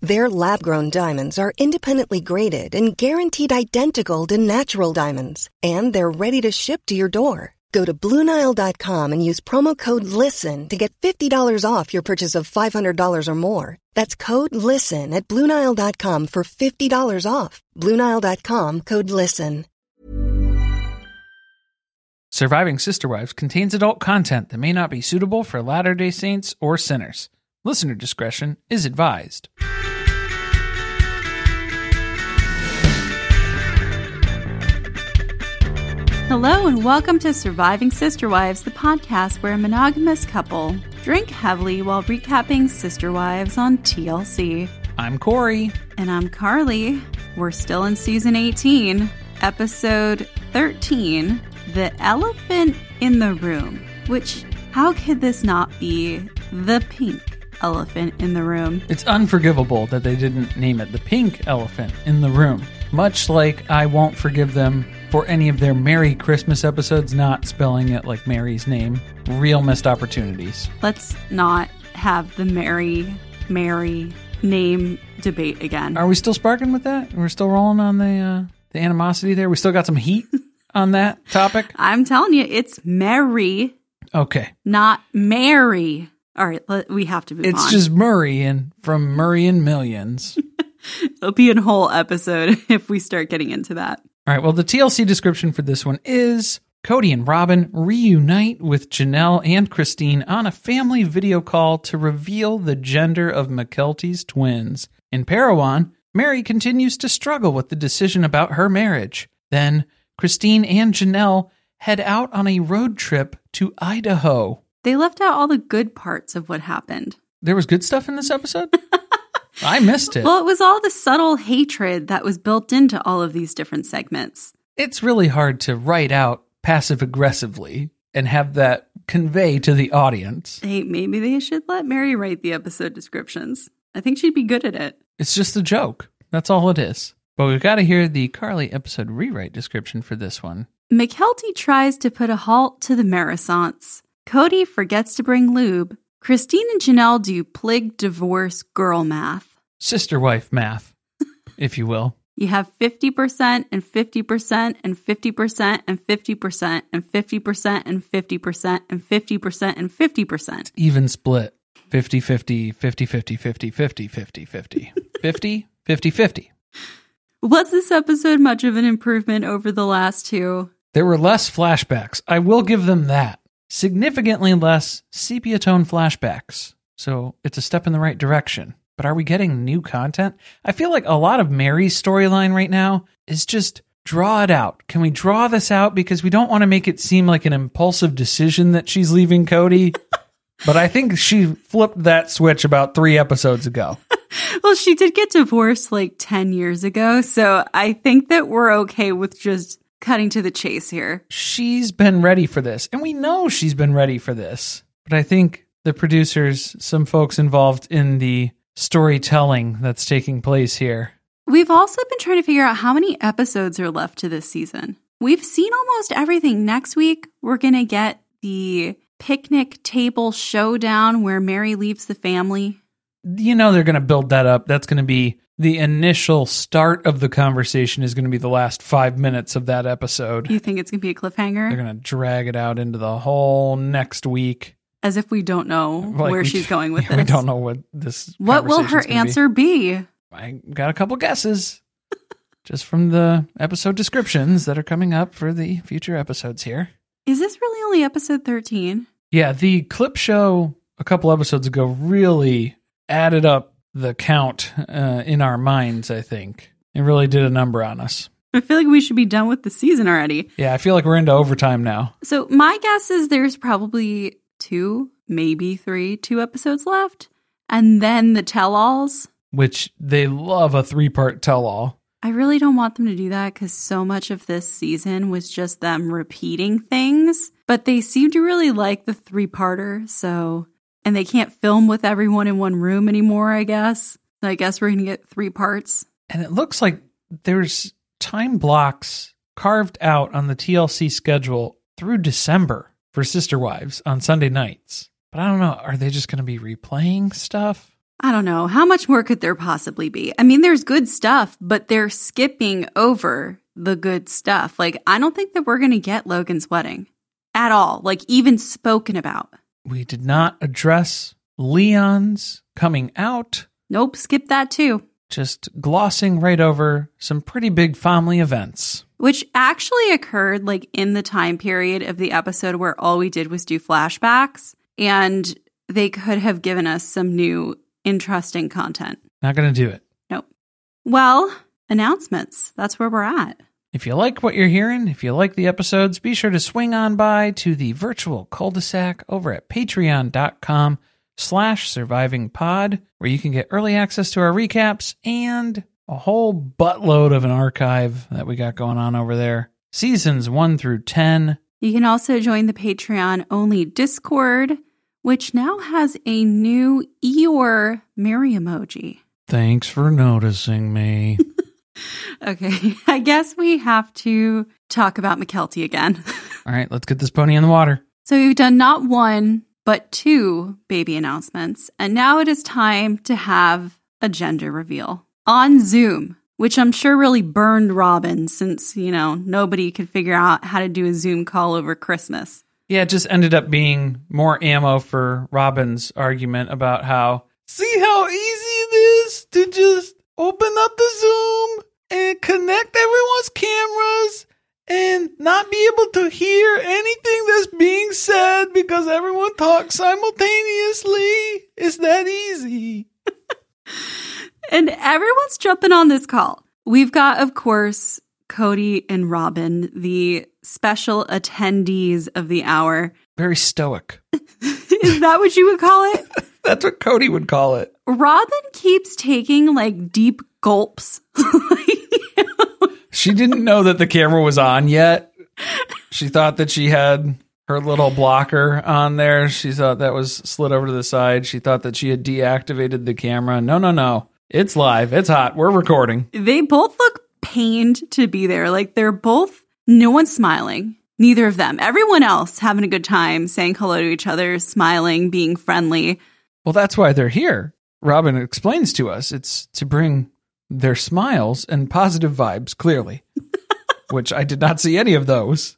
Their lab-grown diamonds are independently graded and guaranteed identical to natural diamonds. And they're ready to ship to your door. Go to BlueNile.com and use promo code LISTEN to get $50 off your purchase of $500 or more. That's code LISTEN at BlueNile.com for $50 off. BlueNile.com, code LISTEN. Surviving Sister Wives contains adult content that may not be suitable for Latter-day Saints or sinners. Listener discretion is advised. Hello and welcome to Surviving Sister Wives, the podcast where a monogamous couple drink heavily while recapping Sister Wives on TLC. I'm Corey. And I'm Carly. We're still in Season 18, Episode 13, The Elephant in the Room, which, how could this not be the pink elephant in the room? It's unforgivable that they didn't name it the pink elephant in the room, much like I won't forgive them for any of their Merry Christmas episodes not spelling it like Mary's name. Real missed opportunities. Let's not have the Mary name debate again. Are we still sparking with that? We're still rolling on the animosity there? We still got some heat on that topic? I'm telling you, it's Mary. Okay. Not Mary. All right, we have to move on. It's just Murray and from Murray and Millions. It'll be a whole episode if we start getting into that. All right, well, the TLC description for this one is Kody and Robyn reunite with Janelle and Christine on a family video call to reveal the gender of Mykelti's twins. In Parowan, Meri continues to struggle with the decision about her marriage. Then, Christine and Janelle head out on a road trip to Idaho. They left out all the good parts of what happened. There was good stuff in this episode? I missed it. Well, it was all the subtle hatred that was built into all of these different segments. It's really hard to write out passive-aggressively and have that convey to the audience. Hey, maybe they should let Meri write the episode descriptions. I think she'd be good at it. It's just a joke. That's all it is. But we've got to hear the Carly episode rewrite description for this one. Mykelti tries to put a halt to the Merissance. Kody forgets to bring lube. Christine and Janelle do plig divorce girl math. Sister wife math, if you will. You have 50% and 50% and 50% and 50% and 50% and 50% and 50% and 50%. It's even split. 50-50, 50-50, 50-50, 50-50. 50, 50-50. Was this episode much of an improvement over the last two? There were less flashbacks. I will give them that. Significantly less sepia tone flashbacks. So it's a step in the right direction. But are we getting new content? I feel like a lot of Meri's storyline right now is just draw it out. Can we draw this out? Because we don't want to make it seem like an impulsive decision that she's leaving Kody. But I think she flipped that switch about 3 episodes ago. Well, she did get divorced like 10 years ago. So I think that we're okay with just cutting to the chase here. She's been ready for this. And we know she's been ready for this. But I think the producers, some folks involved in the storytelling that's taking place here. We've also been trying to figure out how many episodes are left to this season. We've seen almost everything. Next week, we're going to get the picnic table showdown where Meri leaves the family. You know they're going to build that up. That's going to be the initial start of the conversation is going to be the last 5 minutes of that episode. You think it's going to be a cliffhanger? They're going to drag it out into the whole next week. As if we don't know where she's going with this. We don't know what this What will her answer be? I got a couple guesses just from the episode descriptions that are coming up for the future episodes here. Is this really only episode 13? Yeah, the clip show a couple episodes ago really added up the count in our minds, I think. It really did a number on us. I feel like we should be done with the season already. Yeah, I feel like we're into overtime now. So my guess is there's probably two episodes left, and then the tell-alls. Which they love a three-part tell-all. I really don't want them to do that because so much of this season was just them repeating things, but they seem to really like the three-parter, so... And they can't film with everyone in one room anymore, I guess. So I guess we're going to get three parts. And it looks like there's time blocks carved out on the TLC schedule through December for Sister Wives on Sunday nights. But I don't know. Are they just going to be replaying stuff? I don't know. How much more could there possibly be? I mean, there's good stuff, but they're skipping over the good stuff. Like, I don't think that we're going to get Logan's wedding at all, like even spoken about. We did not address Leon's coming out. Nope, skip that too. Just glossing right over some pretty big family events. Which actually occurred like in the time period of the episode where all we did was do flashbacks. And they could have given us some new interesting content. Not going to do it. Nope. Well, announcements. That's where we're at. If you like what you're hearing, if you like the episodes, be sure to swing on by to the virtual cul-de-sac over at patreon.com/survivingpod, where you can get early access to our recaps and a whole buttload of an archive that we got going on over there. Seasons 1 through 10. You can also join the Patreon-only Discord, which now has a new Eeyore Meri emoji. Thanks for noticing me. Okay, I guess we have to talk about Mykelti again. All right, let's get this pony in the water. So we've done not one, but two baby announcements. And now it is time to have a gender reveal on Zoom, which I'm sure really burned Robyn since, you know, nobody could figure out how to do a Zoom call over Christmas. Yeah, it just ended up being more ammo for Robyn's argument about how, see how easy it is to just... open up the Zoom and connect everyone's cameras and not be able to hear anything that's being said because everyone talks simultaneously. It's that easy. And everyone's jumping on this call. We've got, of course, Kody and Robyn, the special attendees of the hour. Very stoic. Is that what you would call it? That's what Kody would call it. Robyn keeps taking, like, deep gulps. She didn't know that the camera was on yet. She thought that she had her little blocker on there. She thought that was slid over to the side. She thought that she had deactivated the camera. No. It's live. It's hot. We're recording. They both look pained to be there. Like, they're both, no one's smiling. Neither of them. Everyone else having a good time, saying hello to each other, smiling, being friendly. Well, that's why they're here. Robyn explains to us it's to bring their smiles and positive vibes, clearly, which I did not see any of those.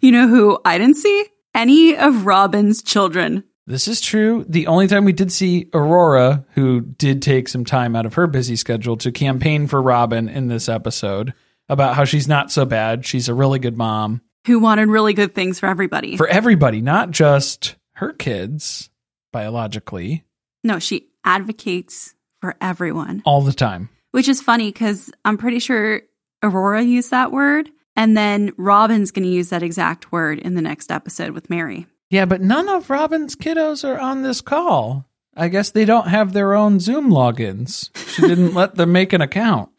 You know who I didn't see? Any of Robyn's children. This is true. The only time we did see Aurora, who did take some time out of her busy schedule to campaign for Robyn in this episode about how she's not so bad. She's a really good mom. Who wanted really good things for everybody. For everybody, not just her kids, biologically. No, she advocates for everyone. All the time. Which is funny because I'm pretty sure Aurora used that word, and then Robyn's going to use that exact word in the next episode with Meri. Yeah, but none of Robyn's kiddos are on this call. I guess they don't have their own Zoom logins. She didn't let them make an account.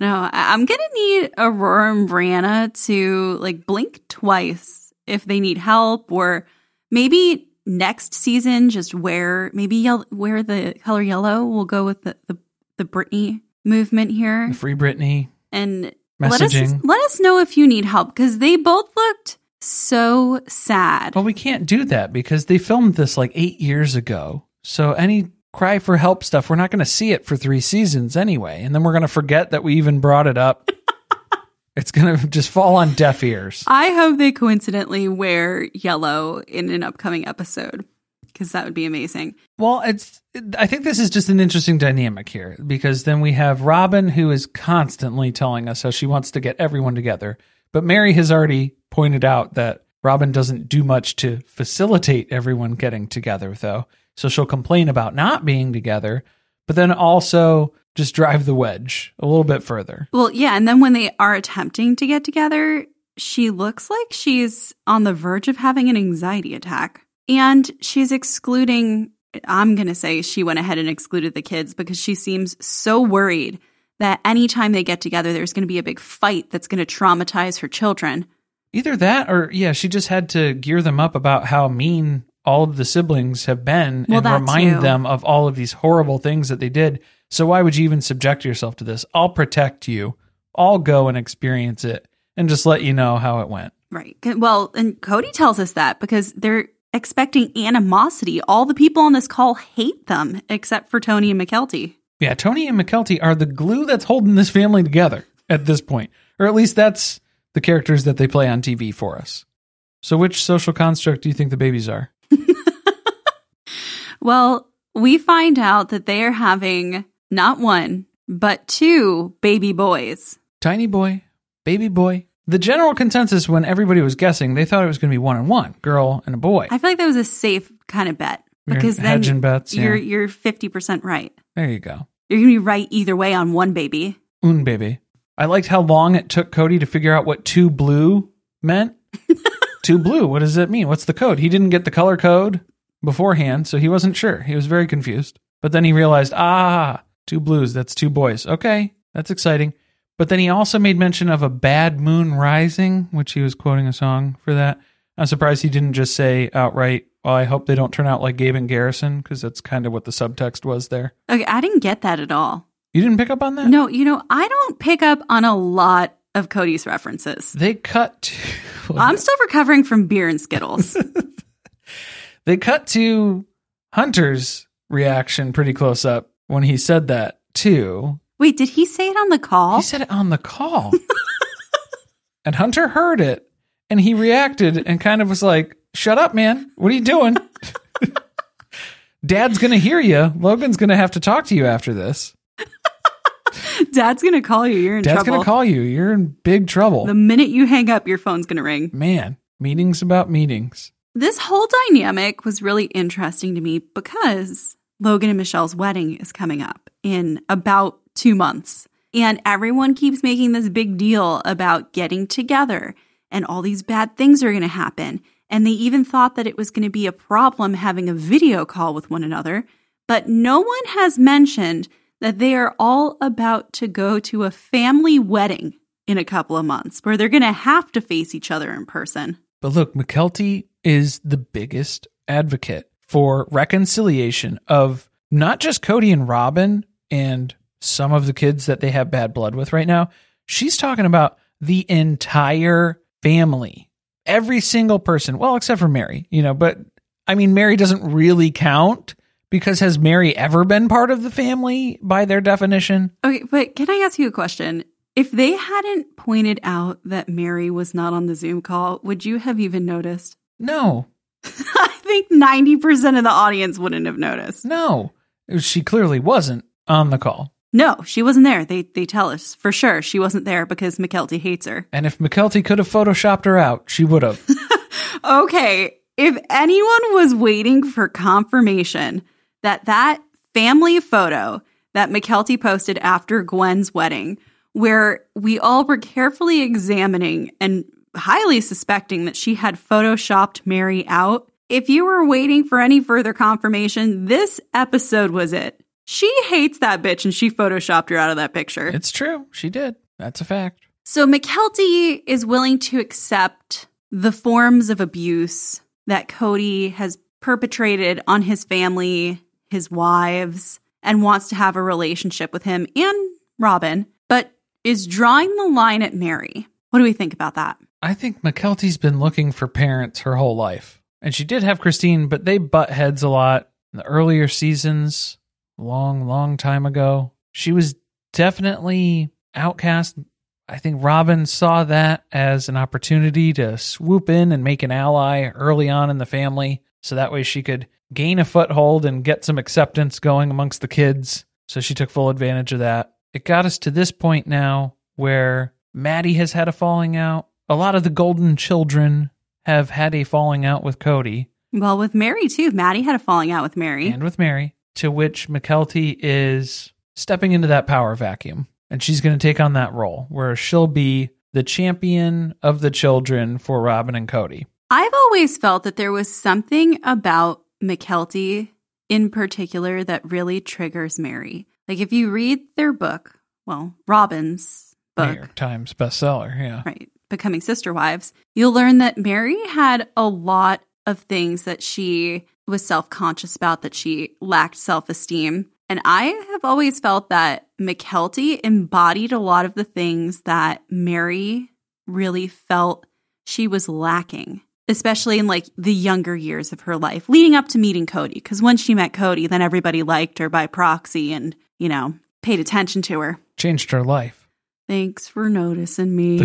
No, I'm going to need Aurora and Brianna to, like, blink twice if they need help, or maybe... next season, just wear the color yellow. We'll go with the Britney movement here. The free Britney. And messaging. Let us know if you need help, because they both looked so sad. Well, we can't do that because they filmed this like 8 years ago. So any cry for help stuff, we're not going to see it for 3 seasons anyway. And then we're going to forget that we even brought it up. It's going to just fall on deaf ears. I hope they coincidentally wear yellow in an upcoming episode, because that would be amazing. Well, I think this is just an interesting dynamic here, because then we have Robyn, who is constantly telling us how she wants to get everyone together. But Meri has already pointed out that Robyn doesn't do much to facilitate everyone getting together, though. So she'll complain about not being together, but then also just drive the wedge a little bit further. Well, yeah. And then when they are attempting to get together, she looks like she's on the verge of having an anxiety attack. And she's excluding, I'm going to say she went ahead and excluded the kids, because she seems so worried that anytime they get together, there's going to be a big fight that's going to traumatize her children. Either that or, yeah, she just had to gear them up about how mean all of the siblings have been and remind them of all of these horrible things that they did. So why would you even subject yourself to this? I'll protect you. I'll go and experience it and just let you know how it went. Right. Well, and Kody tells us that because they're expecting animosity. All the people on this call hate them, except for Tony and Mykelti. Yeah, Tony and Mykelti are the glue that's holding this family together at this point. Or at least that's the characters that they play on TV for us. So which social construct do you think the babies are? Well, we find out that they are having not one, but 2 baby boys. Tiny boy, baby boy. The general consensus when everybody was guessing, they thought it was going to be 1 and 1, girl and a boy. I feel like that was a safe kind of bet, because then bets, you're 50% right. There you go. You're going to be right either way on one baby. Un baby. I liked how long it took Kody to figure out what 2 blue meant. 2 blue. What does that mean? What's the code? He didn't get the color code beforehand, so he wasn't sure. He was very confused. But then he realized, 2 blues. That's 2 boys. Okay, that's exciting. But then he also made mention of a bad moon rising, which he was quoting a song for that. I'm surprised he didn't just say outright, well, I hope they don't turn out like Gabe and Garrison, because that's kind of what the subtext was there. Okay, I didn't get that at all. You didn't pick up on that? No, I don't pick up on a lot of Cody's references. They cut to... I'm still recovering from beer and Skittles. They cut to Hunter's reaction pretty close up when he said that, too. Wait, did he say it on the call? He said it on the call. And Hunter heard it, and he reacted and kind of was like, shut up, man. What are you doing? Dad's going to hear you. Logan's going to have to talk to you after this. Dad's going to call you. You're in trouble. Dad's going to call you. You're in big trouble. The minute you hang up, your phone's going to ring. Man, meetings about meetings. This whole dynamic was really interesting to me because Logan and Michelle's wedding is coming up in about 2 months. And everyone keeps making this big deal about getting together and all these bad things are going to happen. And they even thought that it was going to be a problem having a video call with one another. But no one has mentioned that they are all about to go to a family wedding in a couple of months where they're going to have to face each other in person. But look, Mykelti is the biggest advocate for reconciliation of not just Kody and Robyn and some of the kids that they have bad blood with right now. She's talking about the entire family, every single person. Well, except for Meri, but I mean, Meri doesn't really count because has Meri ever been part of the family by their definition? Okay, but can I ask you a question? If they hadn't pointed out that Meri was not on the Zoom call, would you have even noticed? No. I think 90% of the audience wouldn't have noticed. No, she clearly wasn't on the call. No, she wasn't there. They tell us for sure she wasn't there because Mykelti hates her. And if Mykelti could have photoshopped her out, she would have. Okay, if anyone was waiting for confirmation that that family photo that Mykelti posted after Gwen's wedding, where we all were carefully examining and highly suspecting that she had photoshopped Meri out, if you were waiting for any further confirmation, this episode was it. She hates that bitch, and she photoshopped her out of that picture. It's true. She did. That's a fact. So Mykelti is willing to accept the forms of abuse that Kody has perpetrated on his family, his wives, and wants to have a relationship with him and Robyn, but is drawing the line at Meri. What do we think about that? I think McKelty's been looking for parents her whole life. And she did have Christine, but they butt heads a lot in the earlier seasons. long, long time ago. She was definitely outcast. I think Robyn saw that as an opportunity to swoop in and make an ally early on in the family, so that way she could gain a foothold and get some acceptance going amongst the kids. So she took full advantage of that. It got us to this point now where Maddie has had a falling out. A lot of the Golden Children have had a falling out with Kody. Well, with Meri too. Maddie had a falling out with Meri. And with Meri, to which Mykelti is stepping into that power vacuum. And she's going to take on that role where she'll be the champion of the children for Robyn and Kody. I've always felt that there was something about Mykelti in particular that really triggers Meri. Like if you read their book, well, Robyn's book. New York Times bestseller, yeah. Right, Becoming Sister Wives. You'll learn that Meri had a lot of things that she was self-conscious about, that she lacked self-esteem. And I have always felt that Mykelti embodied a lot of the things that Meri really felt she was lacking, especially in like the younger years of her life leading up to meeting Kody. Because once she met Kody, then everybody liked her by proxy and, you know, paid attention to her. Changed her life. Thanks for noticing me.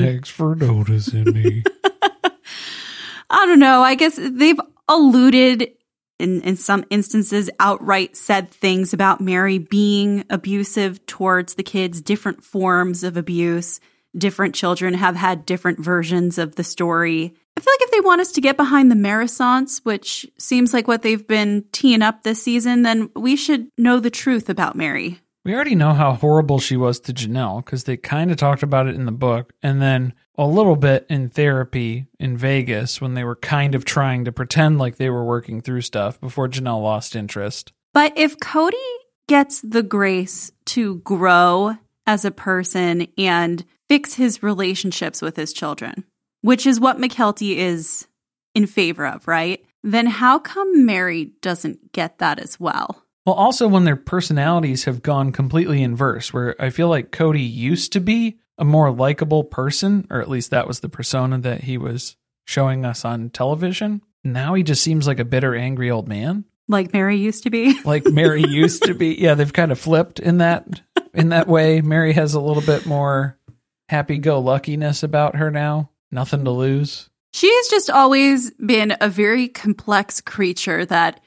I don't know. I guess they've alluded in some instances, outright said things about Meri being abusive towards the kids, different forms of abuse. Different children have had different versions of the story. I feel like if they want us to get behind the Merissance, which seems like what they've been teeing up this season, then we should know the truth about Meri. We already know how horrible she was to Janelle because they kind of talked about it in the book and then a little bit in therapy in Vegas when they were kind of trying to pretend like they were working through stuff before Janelle lost interest. But if Kody gets the grace to grow as a person and fix his relationships with his children, which is what Mykelti is in favor of, right? Then how come Meri doesn't get that as well? Well, also when their personalities have gone completely inverse, where I feel like Kody used to be a more likable person, or at least that was the persona that he was showing us on television. Now he just seems like a bitter, angry old man. Like Meri used to be. Yeah, they've kind of flipped in that way. Meri has a little bit more happy-go-luckiness about her now. Nothing to lose. She has just always been a very complex creature that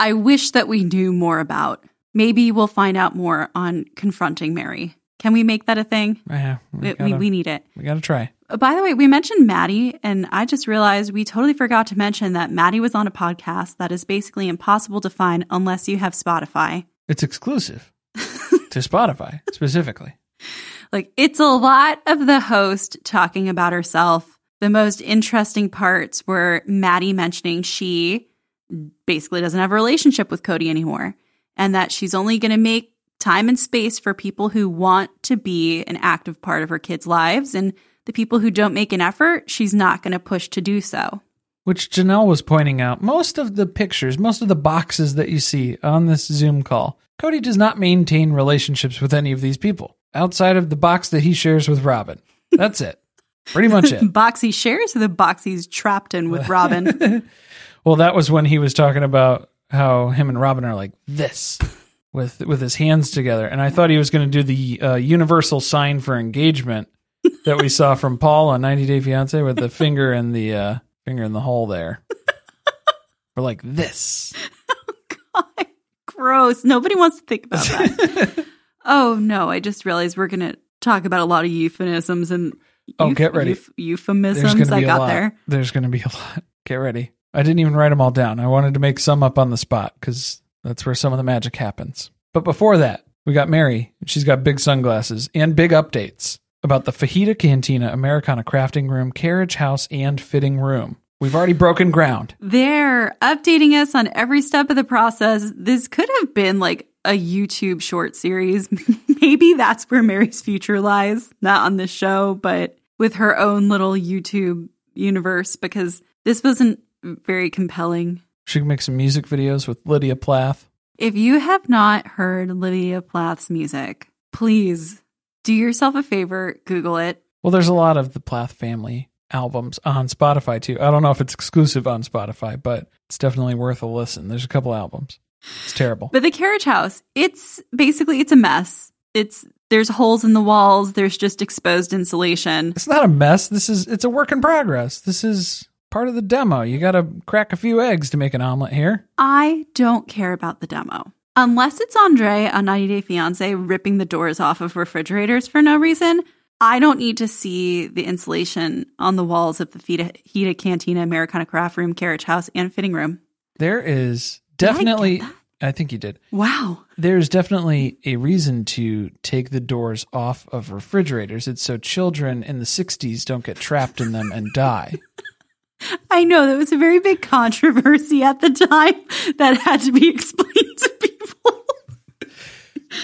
I wish that we knew more about. Maybe we'll find out more on Confronting Meri. Can we make that a thing? Yeah, we need it. We got to try. By the way, we mentioned Maddie, and I just realized we totally forgot to mention that Maddie was on a podcast that is basically impossible to find unless you have Spotify. It's exclusive to Spotify, specifically. Like, it's a lot of the host talking about herself. The most interesting parts were Maddie mentioning she basically doesn't have a relationship with Kody anymore and that she's only going to make time and space for people who want to be an active part of her kids' lives, and the people who don't make an effort, she's not going to push to do so. Which Janelle was pointing out, most of the pictures, most of the boxes that you see on this Zoom call, Kody does not maintain relationships with any of these people outside of the box that he shares with Robyn. That's it. Pretty much it. Box he shares or the box he's trapped in with Robyn? Well, that was when he was talking about how him and Robyn are like this. With his hands together. And I thought he was going to do the universal sign for engagement that we saw from Paul on 90 Day Fiancé with the finger in the hole there. We're like this. Oh, God. Gross. Nobody wants to think about that. Oh, no. I just realized we're going to talk about a lot of euphemisms and get ready. Euphemisms. I got there. There's going to be a lot. Get ready. I didn't even write them all down. I wanted to make some up on the spot because that's where some of the magic happens. But before that, we got Meri. She's got big sunglasses and big updates about the Fajita Cantina, Americana Crafting Room, Carriage House, and Fitting Room. We've already broken ground. They're updating us on every step of the process. This could have been like a YouTube short series. Maybe that's where Meri's future lies. Not on this show, but with her own little YouTube universe, because this wasn't very compelling. She can make some music videos with Lydia Plath. If you have not heard Lydia Plath's music, please do yourself a favor, Google it. Well, there's a lot of the Plath family albums on Spotify, too. I don't know if it's exclusive on Spotify, but it's definitely worth a listen. There's a couple albums. It's terrible. But the carriage house, it's basically a mess. There's holes in the walls. There's just exposed insulation. It's not a mess. It's a work in progress. This is part of the demo. You got to crack a few eggs to make an omelet here. I don't care about the demo. Unless it's Andre on 90 Day Fiance ripping the doors off of refrigerators for no reason, I don't need to see the insulation on the walls of the Fita Cantina, Americana Craft Room, Carriage House, and Fitting Room. There is definitely... I think you did. Wow. There's definitely a reason to take the doors off of refrigerators. It's so children in the 60s don't get trapped in them and die. I know. That was a very big controversy at the time that had to be explained to people.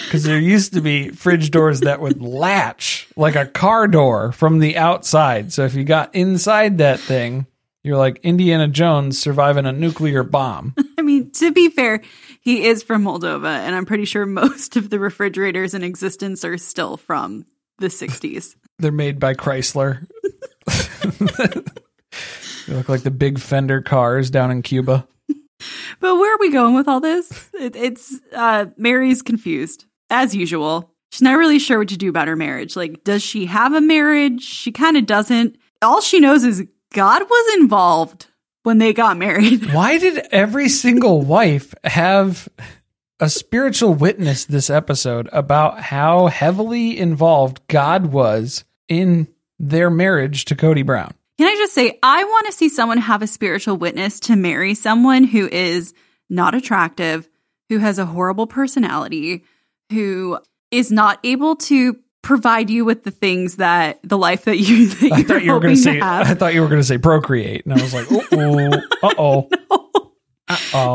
Because there used to be fridge doors that would latch like a car door from the outside. So if you got inside that thing, you're like Indiana Jones surviving a nuclear bomb. I mean, to be fair, he is from Moldova, and I'm pretty sure most of the refrigerators in existence are still from the 60s. They're made by Chrysler. They look like the big fender cars down in Cuba. But where are we going with all this? It's Mary's confused, as usual. She's not really sure what to do about her marriage. Like, does she have a marriage? She kind of doesn't. All she knows is God was involved when they got married. Why did every single wife have a spiritual witness this episode about how heavily involved God was in their marriage to Kody Brown? Can I just say, I want to see someone have a spiritual witness to marry someone who is not attractive, who has a horrible personality, who is not able to provide you with the things that the life that you're I thought you were going to say. I thought you were going to say procreate, and I was like, uh oh.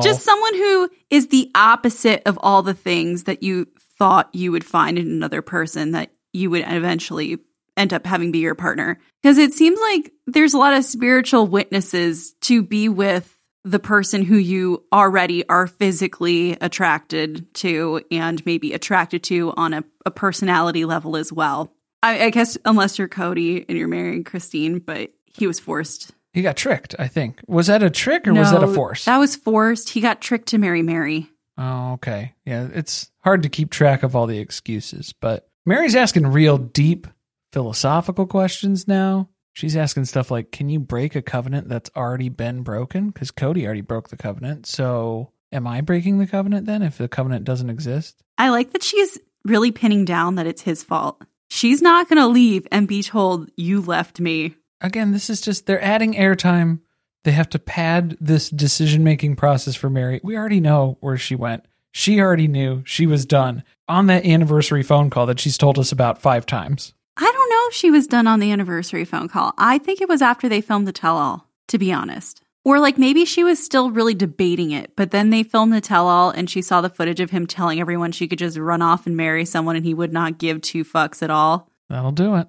Just someone who is the opposite of all the things that you thought you would find in another person that you would eventually end up having be your partner. Because it seems like there's a lot of spiritual witnesses to be with the person who you already are physically attracted to and maybe attracted to on a personality level as well. I guess unless you're Kody and you're marrying Christine, but he was forced. He got tricked, I think. Was that a trick or was that a force? That was forced. He got tricked to marry Meri. Oh, okay. Yeah, it's hard to keep track of all the excuses, but Mary's asking real deep philosophical questions now. She's asking stuff like, can you break a covenant that's already been broken? Because Kody already broke the covenant. So am I breaking the covenant then if the covenant doesn't exist? I like that she's really pinning down that it's his fault. She's not going to leave and be told, you left me. Again, this is just, they're adding airtime. They have to pad this decision-making process for Meri. We already know where she went. She already knew she was done on that anniversary phone call that she's told us about 5 times. I don't know if she was done on the anniversary phone call. I think it was after they filmed the tell-all, to be honest. Or like maybe she was still really debating it, but then they filmed the tell-all and she saw the footage of him telling everyone she could just run off and marry someone and he would not give 2 fucks at all. That'll do it.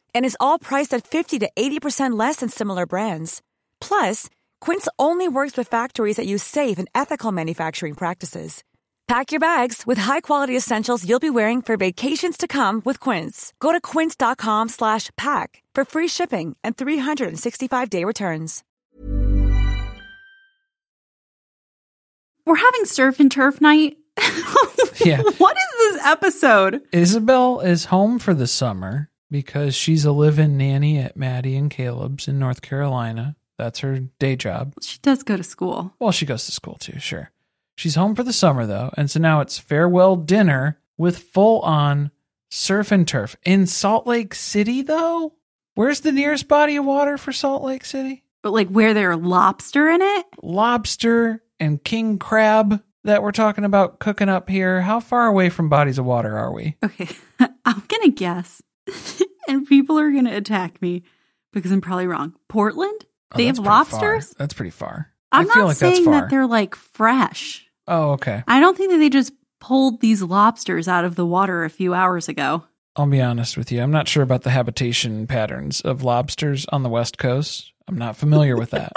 And is all priced at 50 to 80% less than similar brands. Plus, Quince only works with factories that use safe and ethical manufacturing practices. Pack your bags with high-quality essentials you'll be wearing for vacations to come with Quince. Go to quince.com/pack for free shipping and 365-day returns. We're having surf and turf night. Yeah. What is this episode? Isabel is home for the summer. Because she's a live-in nanny at Maddie and Caleb's in North Carolina. That's her day job. She does go to school. Well, she goes to school too, sure. She's home for the summer, though. And so now it's farewell dinner with full-on surf and turf. In Salt Lake City, though? Where's the nearest body of water for Salt Lake City? But like where there are lobster in it? Lobster and king crab that we're talking about cooking up here. How far away from bodies of water are we? Okay, I'm going to guess. And people are going to attack me because I'm probably wrong. Portland? They have lobsters? That's pretty far. I'm not saying that they're like fresh. Oh, okay. I don't think that they just pulled these lobsters out of the water a few hours ago. I'll be honest with you. I'm not sure about the habitation patterns of lobsters on the West Coast. I'm not familiar with that.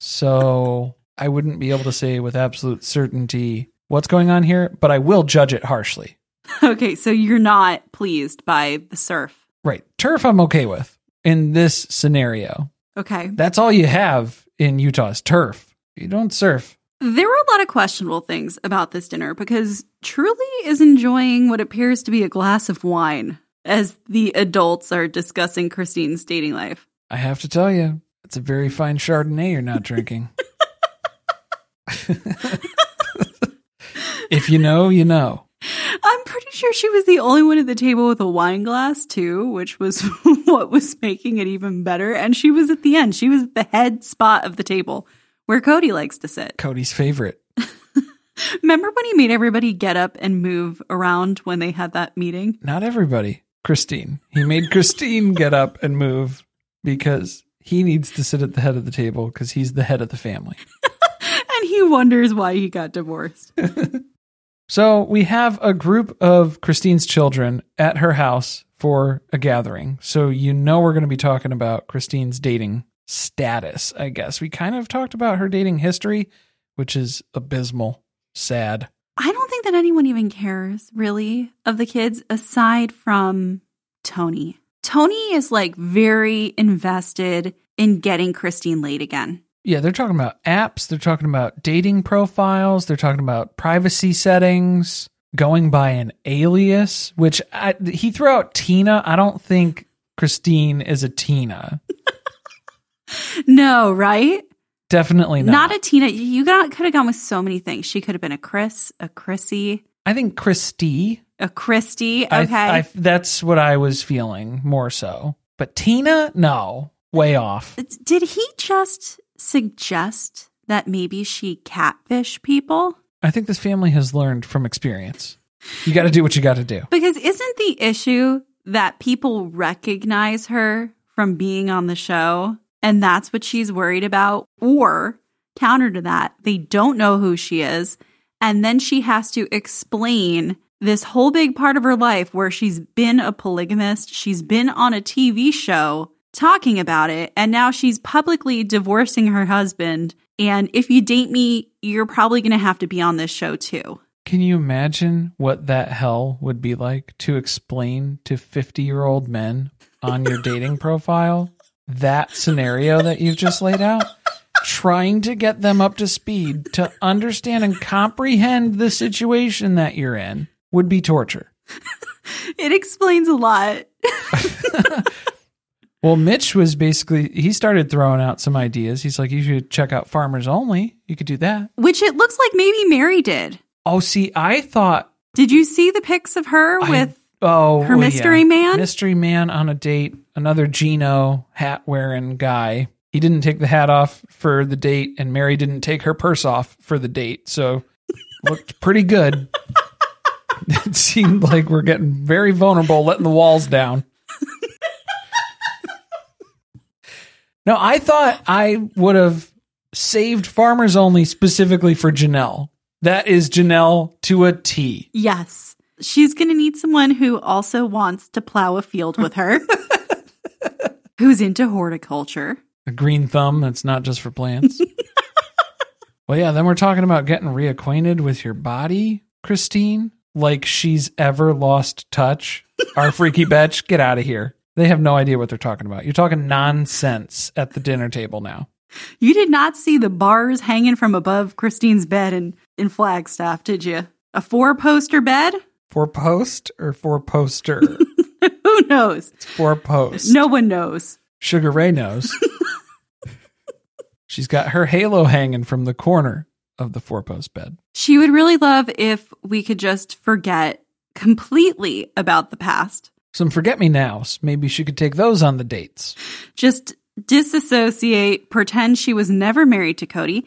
So I wouldn't be able to say with absolute certainty what's going on here, but I will judge it harshly. Okay, so you're not pleased by the surf. Right. Turf I'm okay with in this scenario. Okay. That's all you have in Utah is turf. You don't surf. There were a lot of questionable things about this dinner because Truly is enjoying what appears to be a glass of wine as the adults are discussing Christine's dating life. I have to tell you, it's a very fine Chardonnay you're not drinking. If you know, you know. I'm pretty sure she was the only one at the table with a wine glass, too, which was what was making it even better. And she was at the end. She was at the head spot of the table where Kody likes to sit. Kody's favorite. Remember when he made everybody get up and move around when they had that meeting? Not everybody. Christine. He made Christine get up and move because he needs to sit at the head of the table because he's the head of the family. And he wonders why he got divorced. So we have a group of Christine's children at her house for a gathering. So you know we're going to be talking about Christine's dating status, I guess. We kind of talked about her dating history, which is abysmal, sad. I don't think that anyone even cares, really, of the kids aside from Tony. Tony is, like, very invested in getting Christine laid again. Yeah, they're talking about apps, they're talking about dating profiles, they're talking about privacy settings, going by an alias, which he threw out Tina. I don't think Christine is a Tina. No, right? Definitely not. Not a Tina. You could have gone with so many things. She could have been a Chris, a Chrissy. I think Christy. A Christy, okay. That's what I was feeling more so. But Tina, no, way off. Did he just suggest that maybe she catfish people? I think this family has learned from experience. You got to do what you got to do. Because isn't the issue that people recognize her from being on the show, and that's what she's worried about? Or, counter to that, they don't know who she is, and then she has to explain this whole big part of her life where she's been a polygamist, she's been on a TV show talking about it, and now she's publicly divorcing her husband, and if you date me, you're probably going to have to be on this show too. Can you imagine what that hell would be like to explain to 50-year-old men on your dating profile that scenario that you've just laid out? Trying to get them up to speed to understand and comprehend the situation that you're in would be torture. It explains a lot. Well, Mitch was he started throwing out some ideas. He's like, you should check out Farmers Only. You could do that. Which it looks like maybe Meri did. Oh, see, I thought. Did you see the pics of her with her mystery man? Mystery man on a date. Another Gino hat-wearing guy. He didn't take the hat off for the date, and Meri didn't take her purse off for the date. So looked pretty good. It seemed like we're getting very vulnerable, letting the walls down. No, I thought I would have saved Farmers Only specifically for Janelle. That is Janelle to a T. Yes. She's going to need someone who also wants to plow a field with her, who's into horticulture. A green thumb that's not just for plants. Well, yeah, then we're talking about getting reacquainted with your body, Christine, like she's ever lost touch. Our freaky bitch, get out of here. They have no idea what they're talking about. You're talking nonsense at the dinner table now. You did not see the bars hanging from above Christine's bed in Flagstaff, did you? A four-poster bed? Four-post or four-poster? Who knows? It's four-post. No one knows. Sugar Ray knows. She's got her halo hanging from the corner of the four-post bed. She would really love if we could just forget completely about the past. Some forget-me-nows. Maybe she could take those on the dates. Just disassociate, pretend she was never married to Kody,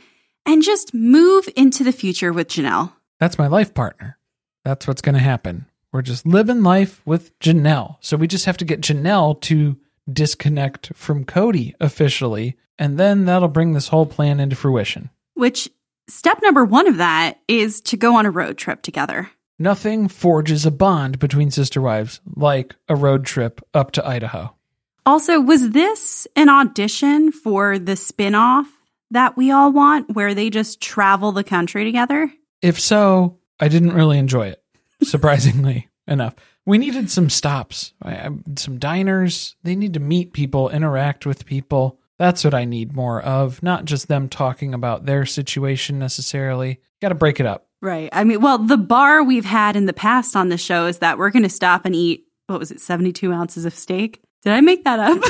and just move into the future with Janelle. That's my life partner. That's what's going to happen. We're just living life with Janelle. So we just have to get Janelle to disconnect from Kody officially, and then that'll bring this whole plan into fruition. Which Step number one of that is to go on a road trip together. Nothing forges a bond between sister wives like a road trip up to Idaho. Also, was this an audition for the spinoff that we all want, where they just travel the country together? If so, I didn't really enjoy it, surprisingly enough. We needed some stops, some diners. They need to meet people, interact with people. That's what I need more of, not just them talking about their situation necessarily. Got to break it up. Right. I mean, well, the bar we've had in the past on the show is that we're going to stop and eat, 72 ounces of steak? Did I make that up?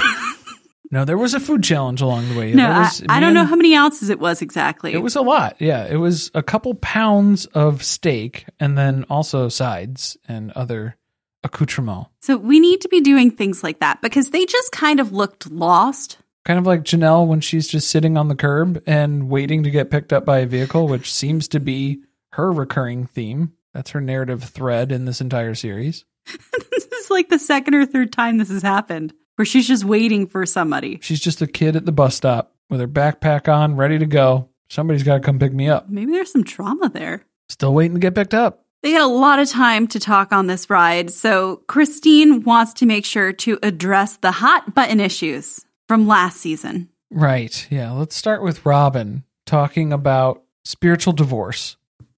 No, there was a food challenge along the way. No, I don't know how many ounces it was exactly. It was a lot. Yeah, it was a couple pounds of steak and then also sides and other accoutrement. So we need to be doing things like that because they just kind of looked lost. Kind of like Janelle when she's just sitting on the curb and waiting to get picked up by a vehicle, which seems to be her recurring theme. That's her narrative thread in this entire series. This is like the second or third time this has happened, where she's just waiting for somebody. She's just a kid at the bus stop with her backpack on, ready to go. Somebody's got to come pick me up. Maybe there's some trauma there. Still waiting to get picked up. They had a lot of time to talk on this ride, so Christine wants to make sure to address the hot button issues from last season. Right, yeah. Let's start with Robyn talking about spiritual divorce,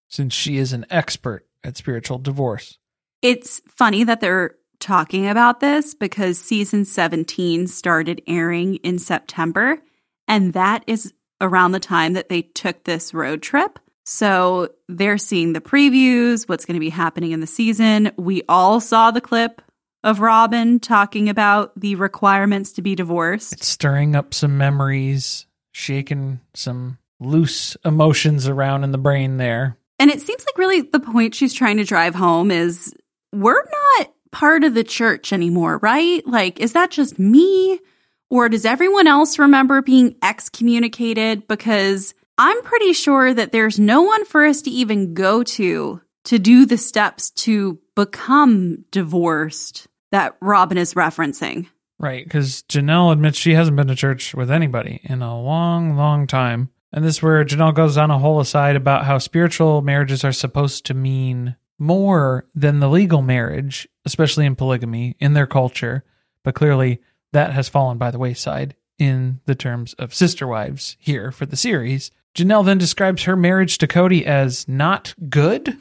since she is an expert at spiritual divorce. It's funny that they're talking about this because season 17 started airing in September, and that is around the time that they took this road trip. So they're seeing the previews, what's going to be happening in the season. We all saw the clip of Robyn talking about the requirements to be divorced. It's stirring up some memories, shaking some loose emotions around in the brain there. And it seems like really the point she's trying to drive home is we're not part of the church anymore, right? Like, is that just me? Or does everyone else remember being excommunicated? Because I'm pretty sure that there's no one for us to even go to do the steps to become divorced that Robyn is referencing. Right, because Janelle admits she hasn't been to church with anybody in a long, long time. And this is where Janelle goes on a whole aside about how spiritual marriages are supposed to mean more than the legal marriage, especially in polygamy, in their culture. But clearly, that has fallen by the wayside in the terms of sister wives here for the series. Janelle then describes her marriage to Kody as not good.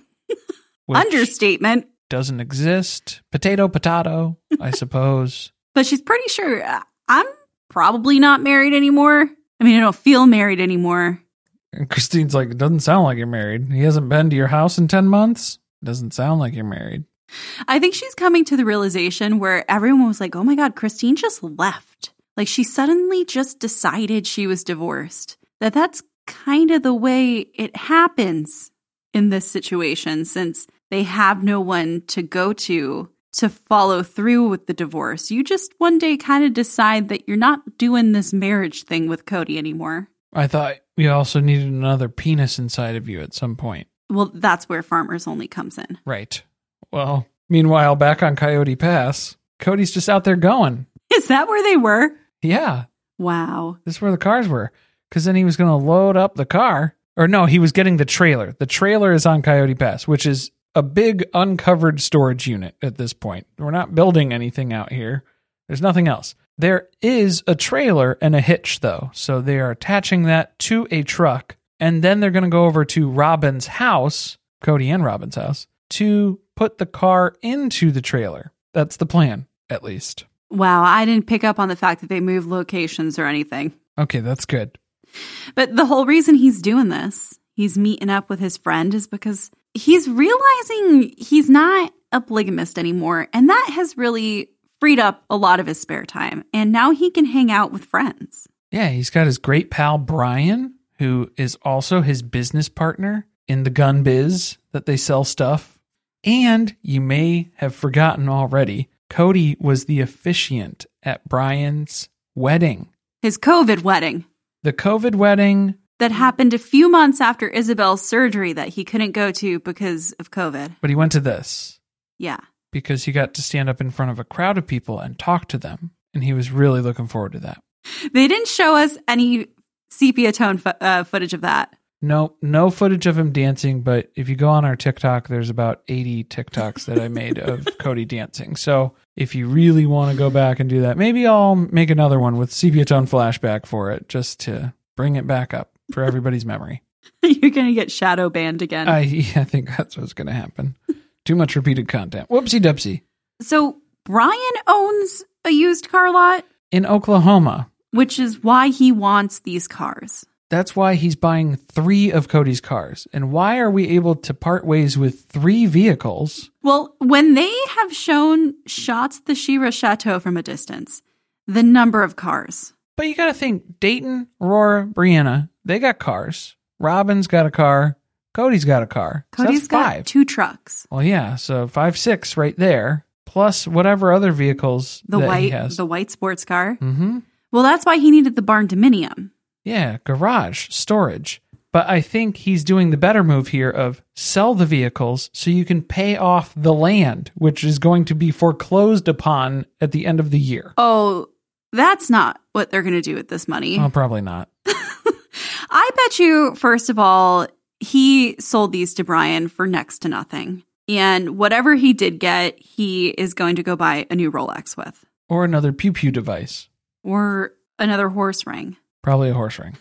Understatement. Doesn't exist. Potato, potato, I suppose. But she's pretty sure I'm probably not married anymore. I mean, I don't feel married anymore. And Christine's like, it doesn't sound like you're married. He hasn't been to your house in 10 months. Doesn't sound like you're married. I think she's coming to the realization where everyone was like, oh my God, Christine just left. Like she suddenly just decided she was divorced. That's kind of the way it happens in this situation, since they have no one to go to follow through with the divorce. You just one day kind of decide that you're not doing this marriage thing with Kody anymore. I thought you also needed another penis inside of you at some point. Well, that's where Farmers Only comes in. Right. Well, meanwhile, back on Coyote Pass, Cody's just out there going. Is that where they were? Yeah. Wow. This is where the cars were. Because then he was going to load up the car. Or no, he was getting the trailer. The trailer is on Coyote Pass, which is a big uncovered storage unit at this point. We're not building anything out here. There's nothing else. There is a trailer and a hitch, though. So they are attaching that to a truck. And then they're going to go over to Robyn's house, Kody and Robyn's house, to put the car into the trailer. That's the plan, at least. Wow, I didn't pick up on the fact that they moved locations or anything. Okay, that's good. But the whole reason he's doing this, he's meeting up with his friend, is because he's realizing he's not a polygamist anymore. And that has really freed up a lot of his spare time. And now he can hang out with friends. Yeah, he's got his great pal, Brian, who is also his business partner in the gun biz that they sell stuff. And you may have forgotten already, Kody was the officiant at Brian's wedding. His COVID wedding. The COVID wedding. That happened a few months after Isabel's surgery that he couldn't go to because of COVID. But he went to this. Yeah. Because he got to stand up in front of a crowd of people and talk to them. And he was really looking forward to that. They didn't show us any sepia tone footage of that. No footage of him dancing, but if you go on our TikTok, there's about 80 TikToks that I made of Kody dancing. So if you really want to go back and do that, maybe I'll make another one with sepia tone flashback for it, just to bring it back up for everybody's memory. You're going to get shadow banned again. I think that's what's going to happen. Too much repeated content. Whoopsie dupsie. So Brian owns a used car lot in Oklahoma, which is why he wants these cars. That's why he's buying 3 of Kody's cars. And why are we able to part ways with 3 vehicles? Well, when they have shown shots of the Shira Chateau from a distance, the number of cars. But you got to think, Dayton, Aurora, Brianna, they got cars. Robyn's got a car. Kody's got a car. Kody's so got 5. 2 trucks. Well, yeah. So 5, 6 right there. Plus whatever other vehicles he has. The white sports car. Mm-hmm. Well, that's why he needed the barn dominium. Yeah, garage, storage. But I think he's doing the better move here of sell the vehicles so you can pay off the land, which is going to be foreclosed upon at the end of the year. Oh, that's not what they're going to do with this money. Oh, probably not. I bet you, first of all, he sold these to Brian for next to nothing. And whatever he did get, he is going to go buy a new Rolex with. Or another pew-pew device. Or another horse ring. Probably a horse ring.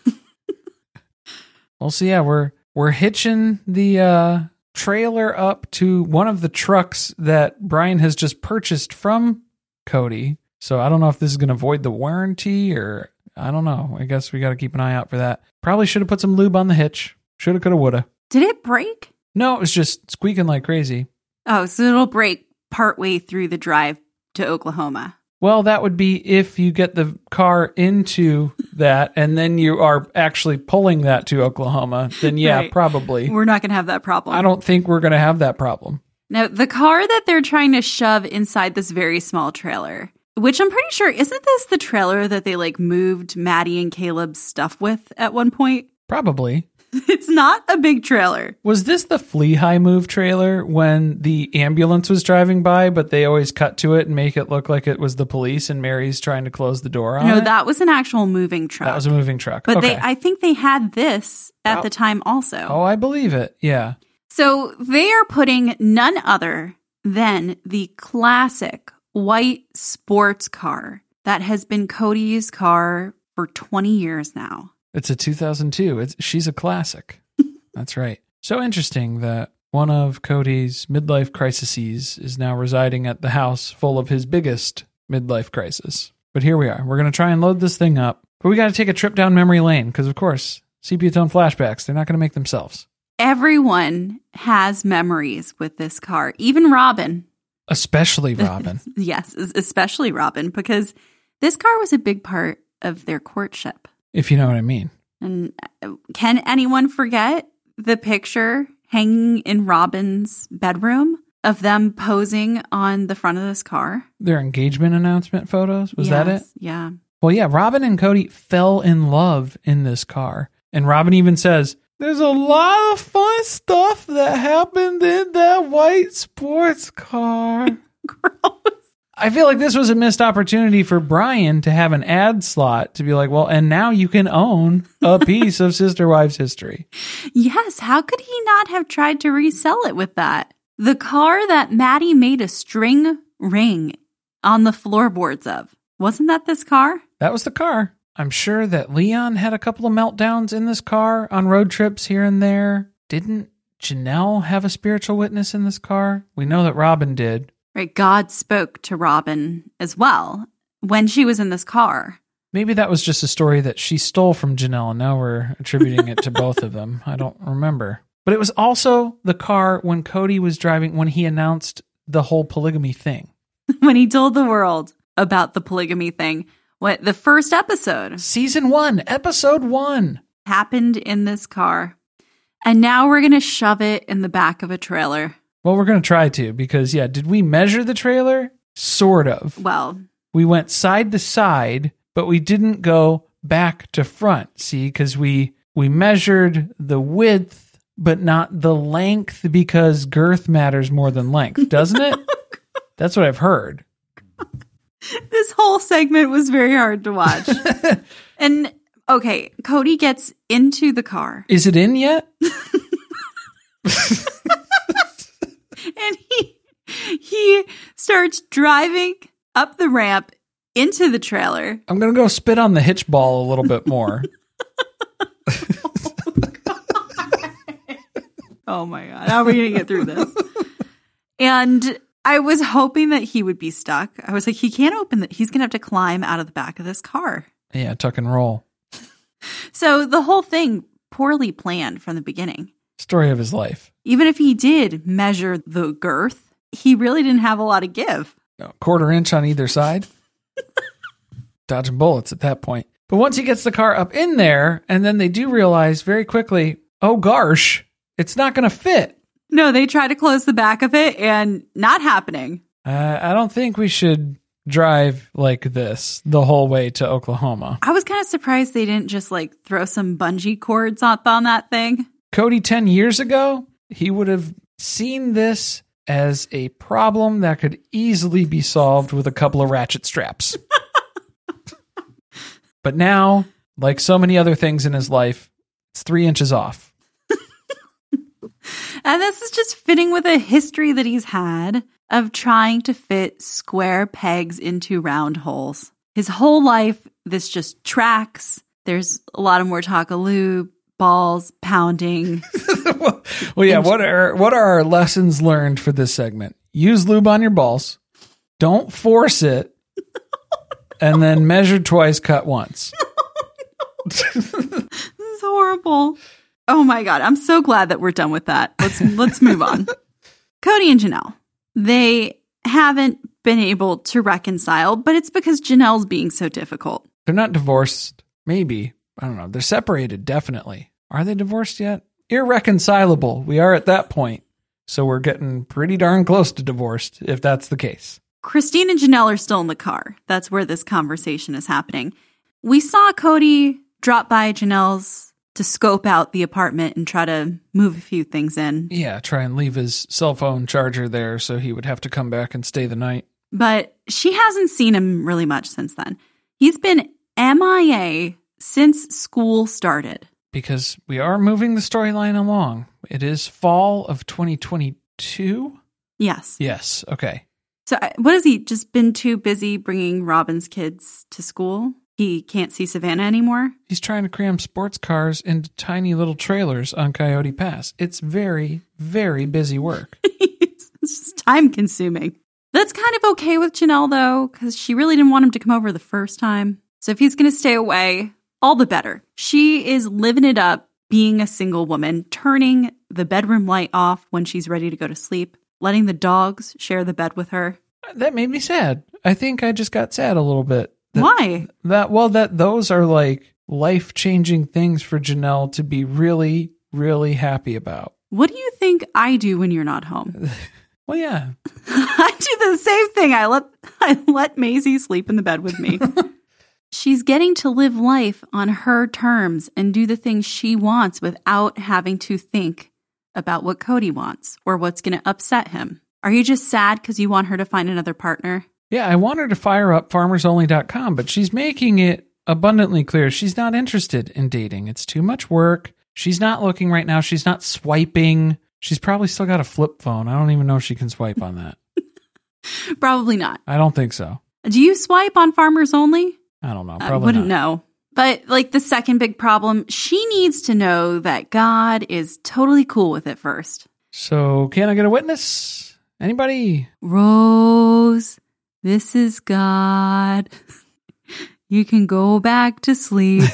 Well, so yeah, we're hitching the trailer up to one of the trucks that Brian has just purchased from Kody. So I don't know if this is going to void the warranty or I don't know. I guess we got to keep an eye out for that. Probably should have put some lube on the hitch. Shoulda, coulda, woulda. Did it break? No, it was just squeaking like crazy. Oh, so it'll break partway through the drive to Oklahoma. Well, that would be if you get the car into that and then you are actually pulling that to Oklahoma, then yeah, right. Probably. We're not going to have that problem. I don't think we're going to have that problem. Now, the car that they're trying to shove inside this very small trailer, which I'm pretty sure, isn't this the trailer that they like moved Maddie and Caleb's stuff with at one point? Probably. It's not a big trailer. Was this the Flea High Move trailer when the ambulance was driving by, but they always cut to it and make it look like it was the police and Mary's trying to close the door on it? No, that was an actual moving truck. That was a moving truck. But okay. I think they had this at the time also. Oh, I believe it. Yeah. So they are putting none other than the classic white sports car that has been Kody's car for 20 years now. It's a 2002. She's a classic. That's right. So interesting that one of Kody's midlife crises is now residing at the house full of his biggest midlife crisis. But here we are. We're going to try and load this thing up. But we got to take a trip down memory lane because, of course, sepia tone flashbacks, they're not going to make themselves. Everyone has memories with this car, even Robyn. Especially Robyn. Yes, especially Robyn, because this car was a big part of their courtship. If you know what I mean. And can anyone forget the picture hanging in Robyn's bedroom of them posing on the front of this car? Their engagement announcement photos? Was that it? Yeah. Well, yeah, Robyn and Kody fell in love in this car. And Robyn even says, there's a lot of fun stuff that happened in that white sports car. Gross. I feel like this was a missed opportunity for Brian to have an ad slot to be like, well, and now you can own a piece of Sister Wives history. Yes. How could he not have tried to resell it with that? The car that Maddie made a string ring on the floorboards of. Wasn't that this car? That was the car. I'm sure that Leon had a couple of meltdowns in this car on road trips here and there. Didn't Janelle have a spiritual witness in this car? We know that Robyn did. Right, God spoke to Robyn as well when she was in this car. Maybe that was just a story that she stole from Janelle, and now we're attributing it to both of them. I don't remember. But it was also the car when Kody was driving, when he announced the whole polygamy thing. When he told the world about the polygamy thing. What, the first episode? Season 1, episode 1. Happened in this car. And now we're going to shove it in the back of a trailer. Well, we're going to try to because, yeah, did we measure the trailer? Sort of. Well, we went side to side, but we didn't go back to front, see, because we measured the width, but not the length because girth matters more than length, doesn't it? That's what I've heard. This whole segment was very hard to watch. And Okay, Kody gets into the car. Is it in yet? And he starts driving up the ramp into the trailer. I'm going to go spit on the hitch ball a little bit more. Oh my God. How are we going to get through this? And I was hoping that he would be stuck. I was like, he can't open it. He's going to have to climb out of the back of this car. Yeah, tuck and roll. So the whole thing, poorly planned from the beginning. Story of his life. Even if he did measure the girth, he really didn't have a lot to give. A quarter inch on either side. Dodging bullets at that point. But once he gets the car up in there, and then they do realize very quickly, oh gosh, it's not going to fit. No, they try to close the back of it and not happening. I don't think we should drive like this the whole way to Oklahoma. I was kind of surprised they didn't just like throw some bungee cords up on that thing. Kody 10 years ago, he would have seen this as a problem that could easily be solved with a couple of ratchet straps. But now, like so many other things in his life, it's 3 inches off. And this is just fitting with a history that he's had of trying to fit square pegs into round holes. His whole life, this just tracks. There's a lot of more talkaloo. Balls pounding. Well, yeah. What are our lessons learned for this segment? Use lube on your balls. Don't force it. And then measure twice, cut once. This is horrible. Oh my God. I'm so glad that we're done with that. Let's move on. Kody and Janelle. They haven't been able to reconcile, but it's because Janelle's being so difficult. They're not divorced. Maybe. I don't know. They're separated, definitely. Are they divorced yet? Irreconcilable. We are at that point. So we're getting pretty darn close to divorced, if that's the case. Christine and Janelle are still in the car. That's where this conversation is happening. We saw Kody drop by Janelle's to scope out the apartment and try to move a few things in. Yeah, try and leave his cell phone charger there so he would have to come back and stay the night. But she hasn't seen him really much since then. He's been MIA since school started. Because we are moving the storyline along. It is fall of 2022? Yes. Yes. Okay. So what has he just been too busy bringing Robyn's kids to school? He can't see Savannah anymore? He's trying to cram sports cars into tiny little trailers on Coyote Pass. It's very, very busy work. It's just time consuming. That's kind of okay with Janelle though, because she really didn't want him to come over the first time. So if he's going to stay away, all the better. She is living it up, being a single woman, turning the bedroom light off when she's ready to go to sleep, letting the dogs share the bed with her. That made me sad. I think I just got sad a little bit. Why? That those are like life-changing things for Janelle to be really, really happy about. What do you think I do when you're not home? Well, yeah. I do the same thing. I let Maisie sleep in the bed with me. She's getting to live life on her terms and do the things she wants without having to think about what Kody wants or what's going to upset him. Are you just sad because you want her to find another partner? Yeah, I want her to fire up farmersonly.com, but she's making it abundantly clear she's not interested in dating. It's too much work. She's not looking right now. She's not swiping. She's probably still got a flip phone. I don't even know if she can swipe on that. Probably not. I don't think so. Do you swipe on Farmers Only? I don't know. Probably I wouldn't know. But like the second big problem, she needs to know that God is totally cool with it first. So can I get a witness? Anybody? Rose, this is God. You can go back to sleep.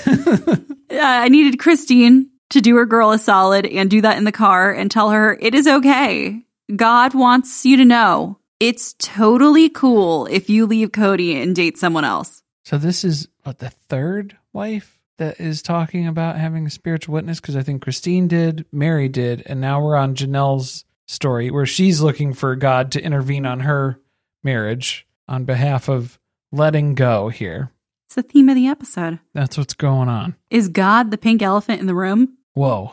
I needed Christine to do her girl a solid and do that in the car and tell her it is okay. God wants you to know it's totally cool if you leave Kody and date someone else. So this is, the third wife that is talking about having a spiritual witness? Because I think Christine did, Meri did, and now we're on Janelle's story where she's looking for God to intervene on her marriage on behalf of letting go here. It's the theme of the episode. That's what's going on. Is God the pink elephant in the room? Whoa.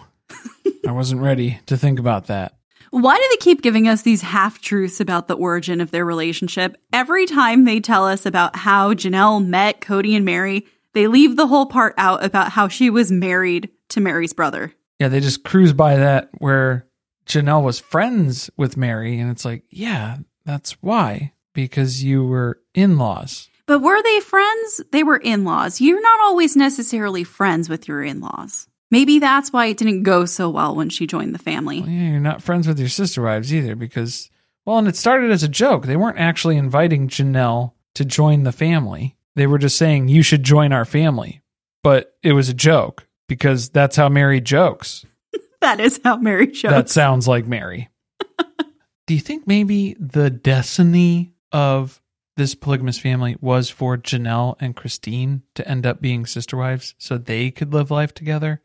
I wasn't ready to think about that. Why do they keep giving us these half-truths about the origin of their relationship? Every time they tell us about how Janelle met Kody and Meri, They leave the whole part out about how she was married to Meri's brother. Yeah, they just cruise by that where Janelle was friends with Meri, and it's like, yeah, that's why, because you were in-laws. But were they friends? They were in-laws. You're not always necessarily friends with your in-laws. Maybe that's why it didn't go so well when she joined the family. Well, yeah, you're not friends with your sister wives either because, well, and it started as a joke. They weren't actually inviting Janelle to join the family. They were just saying, you should join our family. But it was a joke because that's how Meri jokes. That is how Meri jokes. That sounds like Meri. Do you think maybe the destiny of this polygamous family was for Janelle and Christine to end up being sister wives so they could live life together?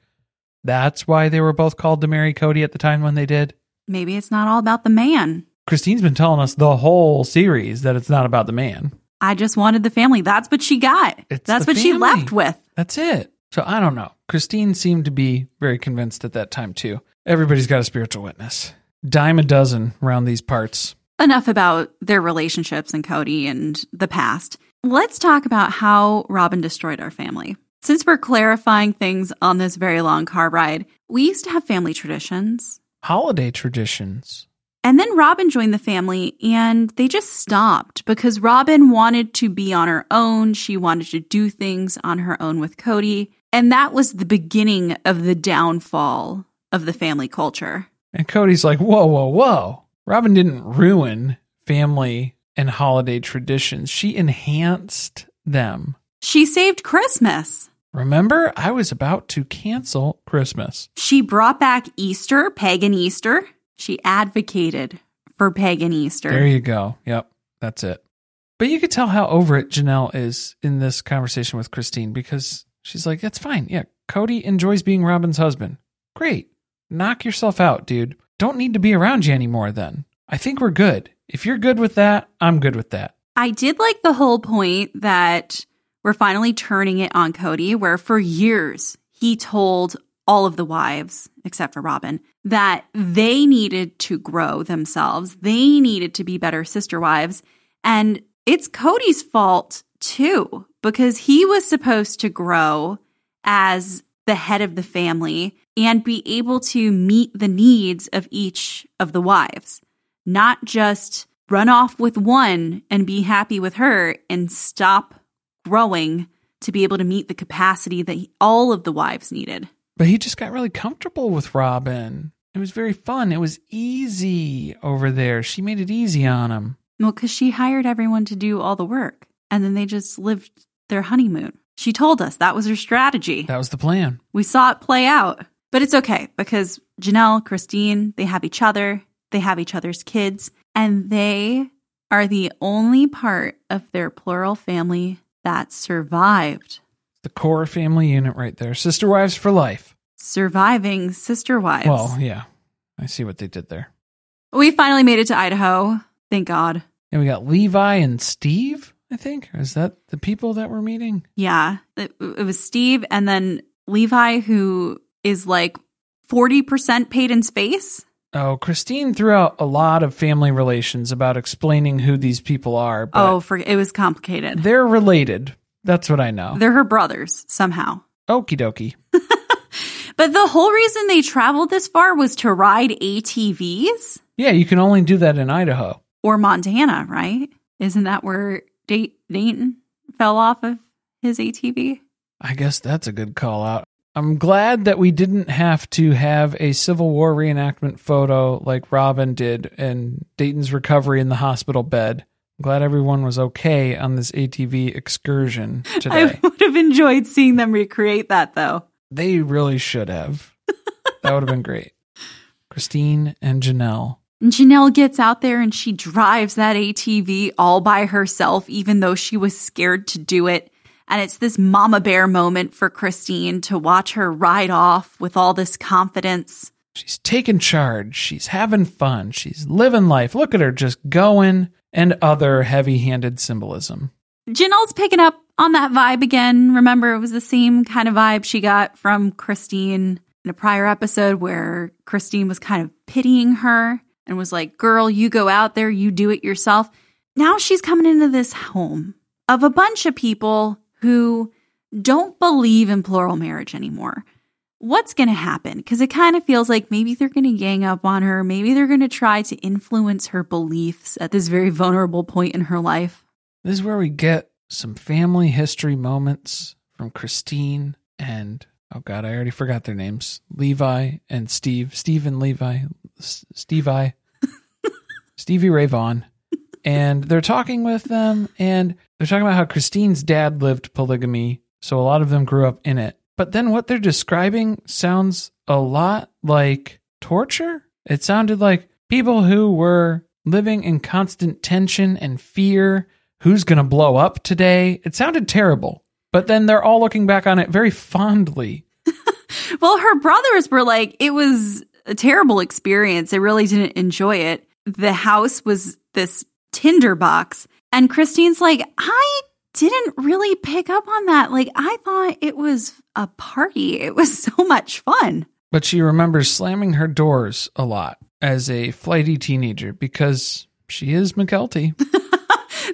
That's why they were both called to marry Kody at the time when they did? Maybe it's not all about the man. Christine's been telling us the whole series that it's not about the man. I just wanted the family. That's what she got. That's what she left with. That's it. So I don't know. Christine seemed to be very convinced at that time too. Everybody's got a spiritual witness. Dime a dozen around these parts. Enough about their relationships and Kody and the past. Let's talk about how Robyn destroyed our family. Since we're clarifying things on this very long car ride, we used to have family traditions. Holiday traditions. And then Robyn joined the family and they just stopped because Robyn wanted to be on her own. She wanted to do things on her own with Kody. And that was the beginning of the downfall of the family culture. And Kody's like, whoa, whoa, whoa. Robyn didn't ruin family and holiday traditions. She enhanced them. She saved Christmas. Remember, I was about to cancel Christmas. She brought back Easter, pagan Easter. She advocated for pagan Easter. There you go. Yep, that's it. But you could tell how over it Janelle is in this conversation with Christine because she's like, that's fine. Yeah, Kody enjoys being Robyn's husband. Great. Knock yourself out, dude. Don't need to be around you anymore then. I think we're good. If you're good with that, I'm good with that. I did like the whole point that we're finally turning it on Kody, where for years he told all of the wives, except for Robyn, that they needed to grow themselves. They needed to be better sister wives. And it's Kody's fault too, because he was supposed to grow as the head of the family and be able to meet the needs of each of the wives, not just run off with one and be happy with her and stop growing to be able to meet the capacity that all of the wives needed. But he just got really comfortable with Robyn. It was very fun. It was easy over there. She made it easy on him. Well, because she hired everyone to do all the work, and then they just lived their honeymoon. She told us that was her strategy. That was the plan. We saw it play out. But it's okay because Janelle, Christine, they have each other. They have each other's kids. And they are the only part of their plural family that survived. The core family unit right there. Sister wives for life. Surviving sister wives. Well, yeah. I see what they did there. We finally made it to Idaho. Thank God. And we got Levi and Steve, I think. Is that the people that we're meeting? Yeah. It was Steve and then Levi, who is like 40% paid in space. Oh, Christine threw out a lot of family relations about explaining who these people are. But it was complicated. They're related. That's what I know. They're her brothers somehow. Okie dokie. But the whole reason they traveled this far was to ride ATVs? Yeah, you can only do that in Idaho. Or Montana, right? Isn't that where Dayton fell off of his ATV? I guess that's a good call out. I'm glad that we didn't have to have a Civil War reenactment photo like Robyn did and Dayton's recovery in the hospital bed. I'm glad everyone was okay on this ATV excursion today. I would have enjoyed seeing them recreate that, though. They really should have. That would have been great. Christine and Janelle. Janelle gets out there and she drives that ATV all by herself, even though she was scared to do it. And it's this mama bear moment for Christine to watch her ride off with all this confidence. She's taking charge. She's having fun. She's living life. Look at her just going, and other heavy-handed symbolism. Janelle's picking up on that vibe again. Remember, it was the same kind of vibe she got from Christine in a prior episode where Christine was kind of pitying her and was like, girl, you go out there, you do it yourself. Now she's coming into this home of a bunch of people who don't believe in plural marriage anymore. What's going to happen? Because it kind of feels like maybe they're going to gang up on her. Maybe they're going to try to influence her beliefs at this very vulnerable point in her life. This is where we get some family history moments from Christine and, oh God, I already forgot their names, Levi and Steve. Steve and Levi. Stevie. Stevie Ray Vaughan. And they're talking with them, and they're talking about how Christine's dad lived polygamy, so a lot of them grew up in it. But then what they're describing sounds a lot like torture. It sounded like people who were living in constant tension and fear. Who's going to blow up today? It sounded terrible. But then they're all looking back on it very fondly. Well, her brothers were like, it was a terrible experience. They really didn't enjoy it. The house was this tinderbox. And Christine's like, I didn't really pick up on that. Like, I thought it was a party. It was so much fun. But she remembers slamming her doors a lot as a flighty teenager because she is Mykelti.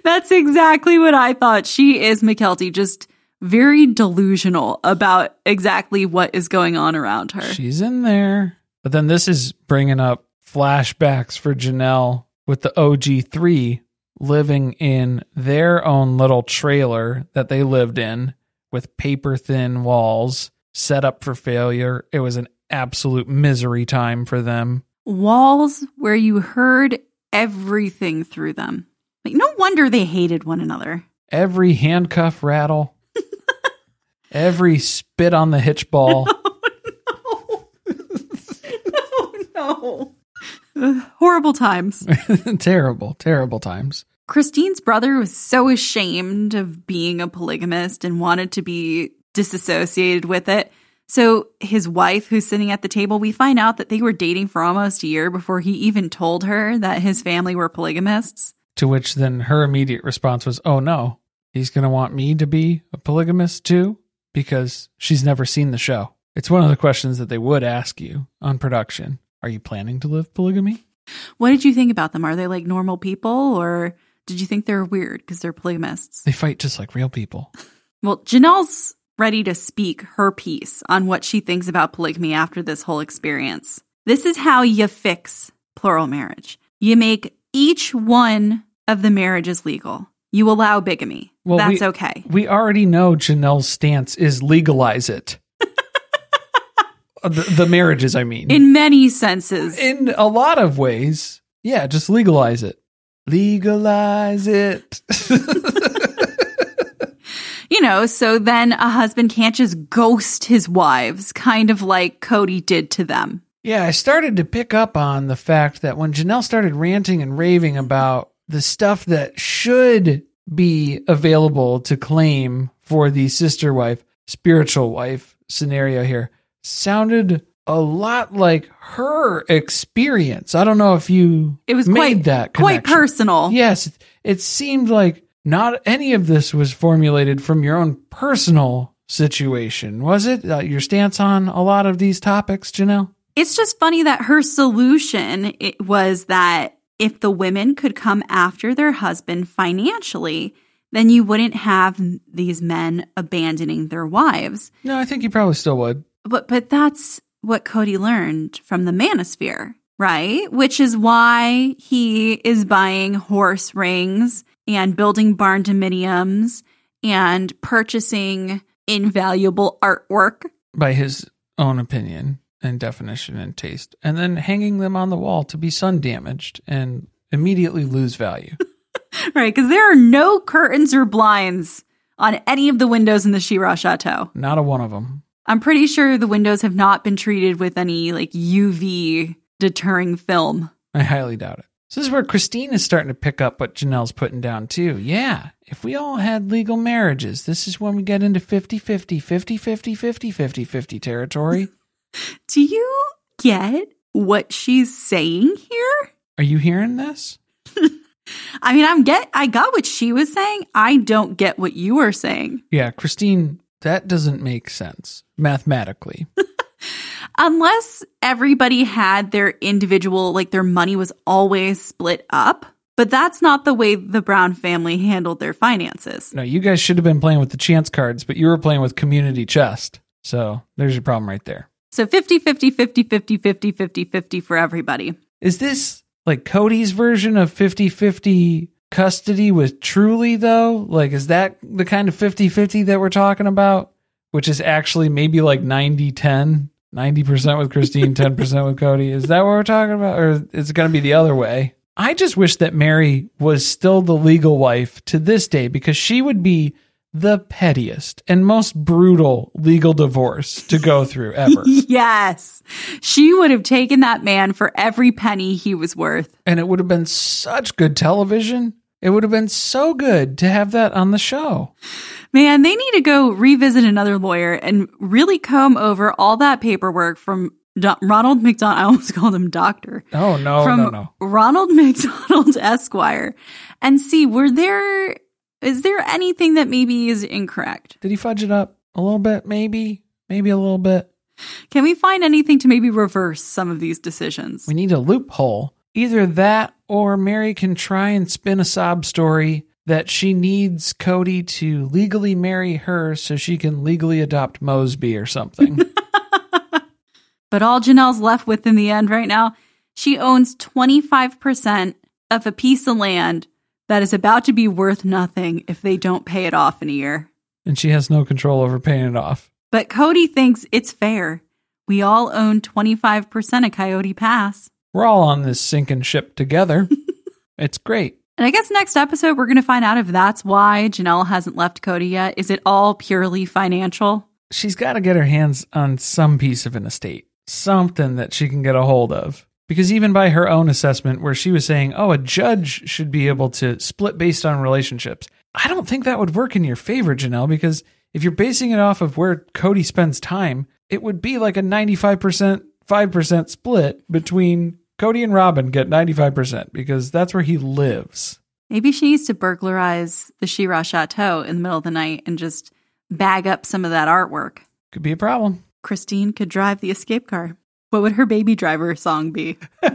That's exactly what I thought. She is Mykelti, just very delusional about exactly what is going on around her. She's in there. But then this is bringing up flashbacks for Janelle with the OG3 living in their own little trailer that they lived in with paper-thin walls set up for failure. It was an absolute misery time for them. Walls where you heard everything through them. Like, no wonder they hated one another. Every handcuff rattle. Every spit on the hitch ball. Oh, no. Oh, no. Horrible times. Terrible times. Christine's brother was so ashamed of being a polygamist and wanted to be disassociated with it. So his wife, who's sitting at the table, we find out that they were dating for almost a year before he even told her that his family were polygamists. To which then her immediate response was, oh no, he's going to want me to be a polygamist too? Because she's never seen the show. It's one of the questions that they would ask you on production. Are you planning to live polygamy? What did you think about them? Are they like normal people, or did you think they're weird because they're polygamists? They fight just like real people. Well, Janelle's ready to speak her piece on what she thinks about polygamy after this whole experience. This is how you fix plural marriage. You make each one of the marriage is legal. You allow bigamy. Well, that's okay. We already know Janelle's stance is legalize it. the marriages, I mean. In many senses. In a lot of ways. Yeah, just legalize it. Legalize it. You know, so then a husband can't just ghost his wives, kind of like Kody did to them. Yeah, I started to pick up on the fact that when Janelle started ranting and raving about the stuff that should be available to claim for the sister wife, spiritual wife scenario here, sounded a lot like her experience. I don't know if you made that connection. Quite personal. Yes, it seemed like not any of this was formulated from your own personal situation, was it? Your stance on a lot of these topics, Janelle? It's just funny that her solution was that if the women could come after their husband financially, then you wouldn't have these men abandoning their wives. No, I think you probably still would. But that's what Kody learned from the manosphere, right? Which is why he is buying horse rings and building barn dominiums and purchasing invaluable artwork. By his own opinion and definition and taste, and then hanging them on the wall to be sun damaged and immediately lose value. Right, because there are no curtains or blinds on any of the windows in the Shira Chateau. Not a one of them. I'm pretty sure the windows have not been treated with any like UV deterring film. I highly doubt it. So this is where Christine is starting to pick up what Janelle's putting down too. Yeah, if we all had legal marriages, this is when we get into 50-50, 50-50, 50-50, 50-50 territory. Do you get what she's saying here? Are you hearing this? I mean, I got what she was saying. I don't get what you are saying. Yeah, Christine, that doesn't make sense mathematically. Unless everybody had their individual, like their money was always split up. But that's not the way the Brown family handled their finances. No, you guys should have been playing with the chance cards, but you were playing with community chest. So there's your problem right there. So 50-50 for everybody. Is this like Kody's version of 50-50 custody with Truly, though? Like, is that the kind of 50-50 that we're talking about? Which is actually maybe like 90-10, 90% with Christine, 10% with Kody. Is that what we're talking about? Or is it going to be the other way? I just wish that Meri was still the legal wife to this day, because she would be the pettiest and most brutal legal divorce to go through ever. Yes. She would have taken that man for every penny he was worth. And it would have been such good television. It would have been so good to have that on the show. Man, they need to go revisit another lawyer and really comb over all that paperwork from Ronald McDonald. I almost called him Doctor. Oh, no, from no. Ronald McDonald Esquire, and see, is there anything that maybe is incorrect? Did he fudge it up a little bit? Maybe a little bit. Can we find anything to maybe reverse some of these decisions? We need a loophole. Either that or Meri can try and spin a sob story that she needs Kody to legally marry her so she can legally adopt Mosby or something. But all Janelle's left with in the end right now, she owns 25% of a piece of land that is about to be worth nothing if they don't pay it off in a year. And she has no control over paying it off. But Kody thinks it's fair. We all own 25% of Coyote Pass. We're all on this sinking ship together. It's great. And I guess next episode, we're going to find out if that's why Janelle hasn't left Kody yet. Is it all purely financial? She's got to get her hands on some piece of an estate. Something that she can get a hold of. Because even by her own assessment, where she was saying, oh, a judge should be able to split based on relationships, I don't think that would work in your favor, Janelle, because if you're basing it off of where Kody spends time, it would be like a 95%, 5% split between Kody and Robyn get 95%, because that's where he lives. Maybe she needs to burglarize the Shira Chateau in the middle of the night and just bag up some of that artwork. Could be a problem. Christine could drive the escape car. What would her Baby Driver song be? I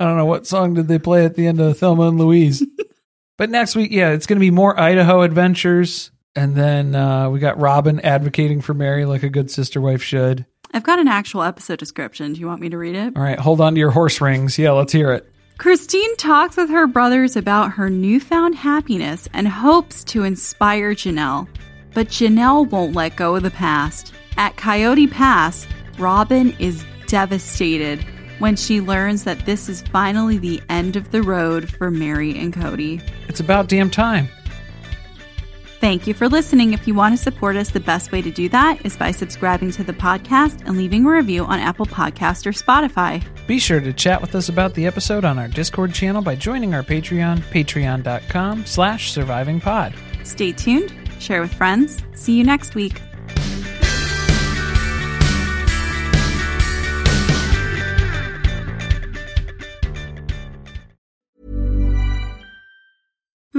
don't know. What song did they play at the end of Thelma and Louise? But next week, yeah, it's going to be more Idaho adventures. And then we got Robyn advocating for Meri like a good sister wife should. I've got an actual episode description. Do you want me to read it? All right. Hold on to your horse rings. Yeah, let's hear it. Christine talks with her brothers about her newfound happiness and hopes to inspire Janelle. But Janelle won't let go of the past. At Coyote Pass, Robyn is devastated when she learns that this is finally the end of the road for Meri and Kody. It's about damn time. Thank you for listening. If you want to support us, the best way to do that is by subscribing to the podcast and leaving a review on Apple Podcasts or Spotify. Be sure to chat with us about the episode on our Discord channel by joining our Patreon, patreon.com/survivingpod. Stay tuned, share with friends. See you next week.